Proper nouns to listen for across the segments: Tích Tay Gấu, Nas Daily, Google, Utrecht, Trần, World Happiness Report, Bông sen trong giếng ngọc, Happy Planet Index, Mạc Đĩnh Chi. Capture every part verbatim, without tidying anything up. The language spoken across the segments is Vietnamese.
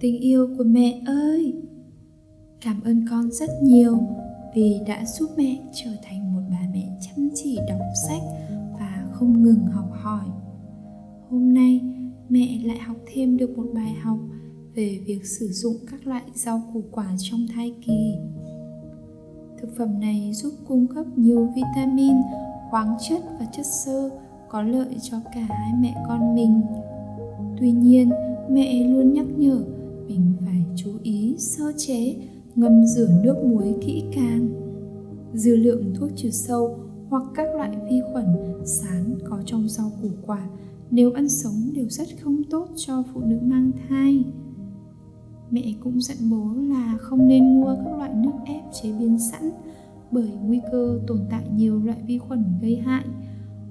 tình yêu của mẹ ơi. Cảm ơn con rất nhiều vì đã giúp mẹ trở thành một bà mẹ chăm chỉ đọc sách và không ngừng học hỏi. Hôm nay mẹ lại học thêm được một bài học về việc sử dụng các loại rau củ quả trong thai kỳ. Thực phẩm này giúp cung cấp nhiều vitamin, khoáng chất và chất xơ có lợi cho cả hai mẹ con mình. Tuy nhiên, mẹ luôn nhắc nhở mình phải chú ý sơ chế, ngâm rửa nước muối kỹ càng. Dư lượng thuốc trừ sâu hoặc các loại vi khuẩn sán có trong rau củ quả nếu ăn sống đều rất không tốt cho phụ nữ mang thai. Mẹ cũng dặn bố là không nên mua các loại nước ép chế biến sẵn bởi nguy cơ tồn tại nhiều loại vi khuẩn gây hại,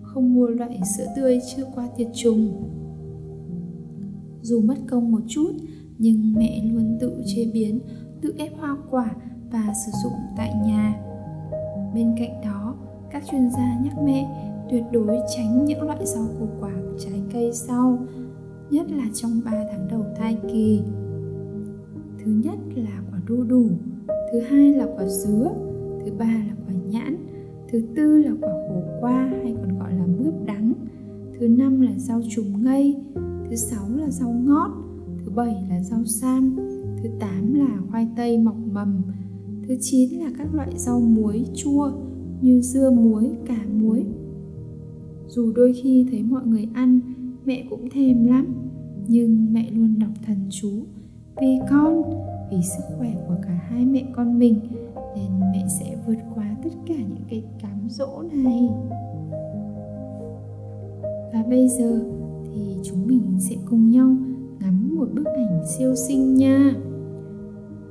không mua loại sữa tươi chưa qua tiệt trùng. Dù mất công một chút, nhưng mẹ luôn tự chế biến, tự ép hoa quả và sử dụng tại nhà. Bên cạnh đó, các chuyên gia nhắc mẹ tuyệt đối tránh những loại rau củ quả, trái cây sau, nhất là trong ba tháng đầu thai kỳ. Thứ nhất là quả đu đủ, thứ hai là quả dứa, thứ ba là quả nhãn, thứ tư là quả khổ qua hay còn gọi là mướp đắng, thứ năm là rau trùm ngây, thứ sáu là rau ngót, thứ bảy là rau sam, thứ tám là khoai tây mọc mầm, thứ chín là các loại rau muối chua như dưa muối, cà muối. Dù đôi khi thấy mọi người ăn, mẹ cũng thèm lắm, nhưng mẹ luôn đọc thần chú vì con, vì sức khỏe của cả hai mẹ con mình, nên mẹ sẽ vượt qua tất cả những cái cám dỗ này. Và bây giờ thì chúng mình sẽ cùng nhau ngắm một bức ảnh siêu xinh nha.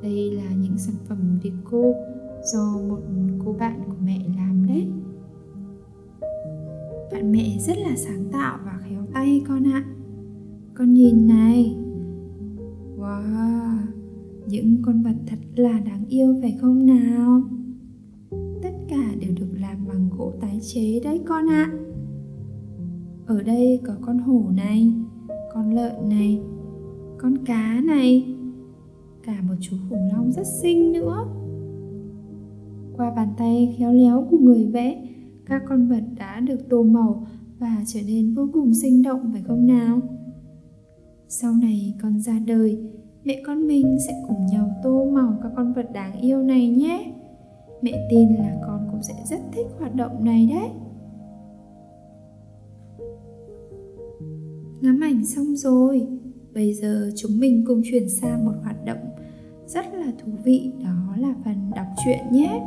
Đây là những sản phẩm deco do một cô bạn của mẹ làm đấy. Bạn mẹ rất là sáng tạo và khéo tay con ạ. Con nhìn này. Wow, những con vật thật là đáng yêu phải không nào? Tất cả đều được làm bằng gỗ tái chế đấy con ạ. Ở đây có con hổ này, con lợn này, con cá này, cả một chú khủng long rất xinh nữa. Qua bàn tay khéo léo của người vẽ, các con vật đã được tô màu và trở nên vô cùng sinh động phải không nào? Sau này con ra đời, mẹ con mình sẽ cùng nhau tô màu các con vật đáng yêu này nhé. Mẹ tin là con cũng sẽ rất thích hoạt động này đấy. Ngắm ảnh xong rồi, bây giờ chúng mình cùng chuyển sang một hoạt động rất là thú vị, đó là phần đọc truyện nhé.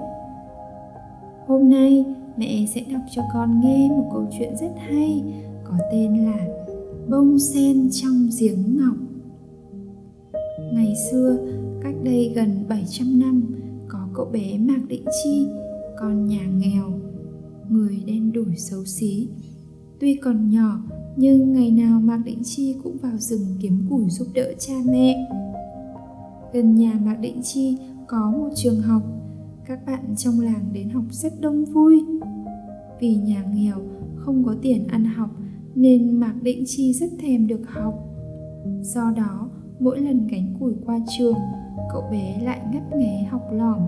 Hôm nay mẹ sẽ đọc cho con nghe một câu chuyện rất hay có tên là Bông sen trong giếng ngọc. Ngày xưa, cách đây gần bảy trăm năm, có cậu bé Mạc Đĩnh Chi, con nhà nghèo, người đen đủi xấu xí. Tuy còn nhỏ, nhưng ngày nào Mạc Đĩnh Chi cũng vào rừng kiếm củi giúp đỡ cha mẹ. Gần nhà Mạc Đĩnh Chi có một trường học, các bạn trong làng đến học rất đông vui. Vì nhà nghèo không có tiền ăn học nên Mạc Đĩnh Chi rất thèm được học. Do đó, mỗi lần gánh củi qua trường, cậu bé lại ngấp nghé học lỏm.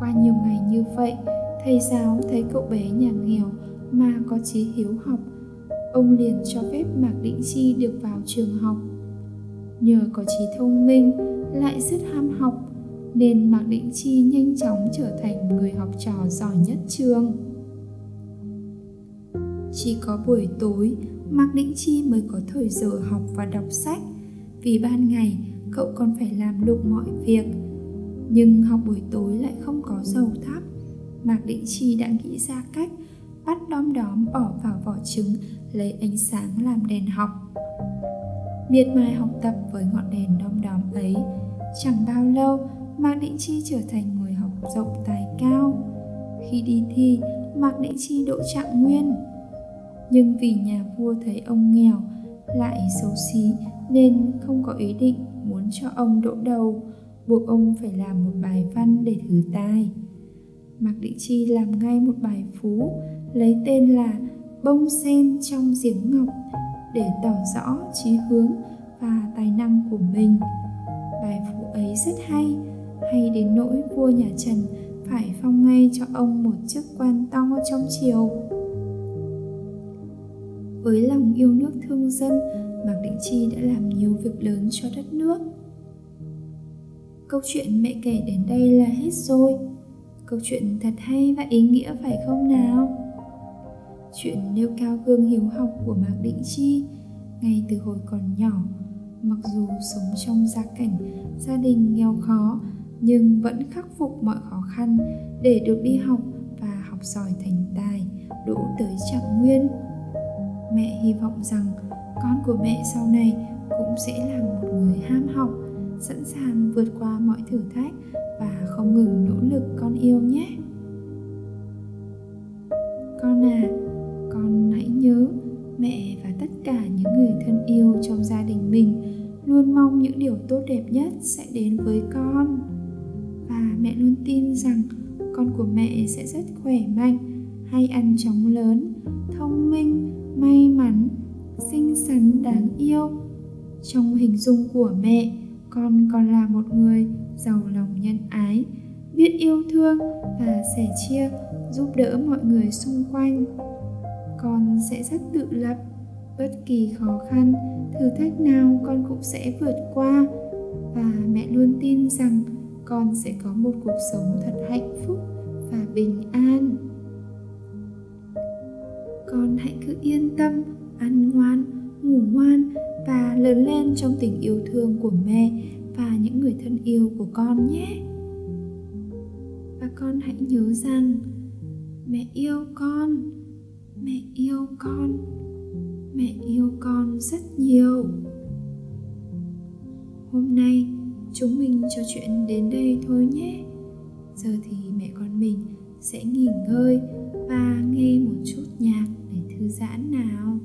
Qua nhiều ngày như vậy, thầy giáo thấy cậu bé nhà nghèo mà có chí hiếu học, ông liền cho phép Mạc Đĩnh Chi được vào trường học. Nhờ có trí thông minh, lại rất ham học, nên Mạc Đĩnh Chi nhanh chóng trở thành người học trò giỏi nhất trường. Chỉ có buổi tối, Mạc Đĩnh Chi mới có thời giờ học và đọc sách, vì ban ngày cậu còn phải làm lụng mọi việc. Nhưng học buổi tối lại không có dầu thắp, Mạc Đĩnh Chi đã nghĩ ra cách bắt đom đóm bỏ vào vỏ trứng lấy ánh sáng làm đèn học. Miệt mài học tập với ngọn đèn đom đóm ấy, chẳng bao lâu Mạc Đĩnh Chi trở thành người học rộng tài cao. Khi đi thi, Mạc Đĩnh Chi đỗ trạng nguyên. Nhưng vì nhà vua thấy ông nghèo lại xấu xí nên không có ý định muốn cho ông đỗ đầu, buộc ông phải làm một bài văn để thử tài. Mạc Đĩnh Chi làm ngay một bài phú lấy tên là Bông sen trong giếng ngọc để tỏ rõ chí hướng và tài năng năng của mình. Bài phú ấy rất hay, hay đến nỗi vua nhà Trần phải phong ngay cho ông một chức quan to trong triều. Với lòng yêu nước thương dân, Mạc Đĩnh Chi đã làm nhiều việc lớn cho đất nước. Câu chuyện mẹ kể đến đây là hết rồi. Câu chuyện thật hay và ý nghĩa phải không nào? Chuyện nêu cao gương hiếu học của Mạc Đĩnh Chi ngay từ hồi còn nhỏ, mặc dù sống trong gia cảnh gia đình nghèo khó nhưng vẫn khắc phục mọi khó khăn để được đi học và học giỏi thành tài, đỗ tới trạng nguyên. Mẹ hy vọng rằng con của mẹ sau này cũng sẽ là một người ham học, sẵn sàng vượt qua mọi thử thách và không ngừng nỗ lực con yêu nhé. Con à, con hãy nhớ mẹ và tất cả những người thân yêu trong gia đình mình luôn mong những điều tốt đẹp nhất sẽ đến với con. Và mẹ luôn tin rằng con của mẹ sẽ rất khỏe mạnh, hay ăn chóng lớn, thông minh, may mắn, xinh xắn, đáng yêu. Trong hình dung của mẹ, con còn là một người giàu lòng nhân ái, biết yêu thương và sẻ chia, giúp đỡ mọi người xung quanh. Con sẽ rất tự lập, bất kỳ khó khăn, thử thách nào con cũng sẽ vượt qua. Và mẹ luôn tin rằng con sẽ có một cuộc sống thật hạnh phúc và bình an. Con hãy cứ yên tâm, ăn ngoan, ngủ ngoan và lớn lên trong tình yêu thương của mẹ và những người thân yêu của con nhé. Và con hãy nhớ rằng mẹ yêu con, mẹ yêu con, mẹ yêu con rất nhiều. Hôm nay chúng mình trò chuyện đến đây thôi nhé. Giờ thì mẹ con mình sẽ nghỉ ngơi và nghe một chút nhạc để thư giãn nào.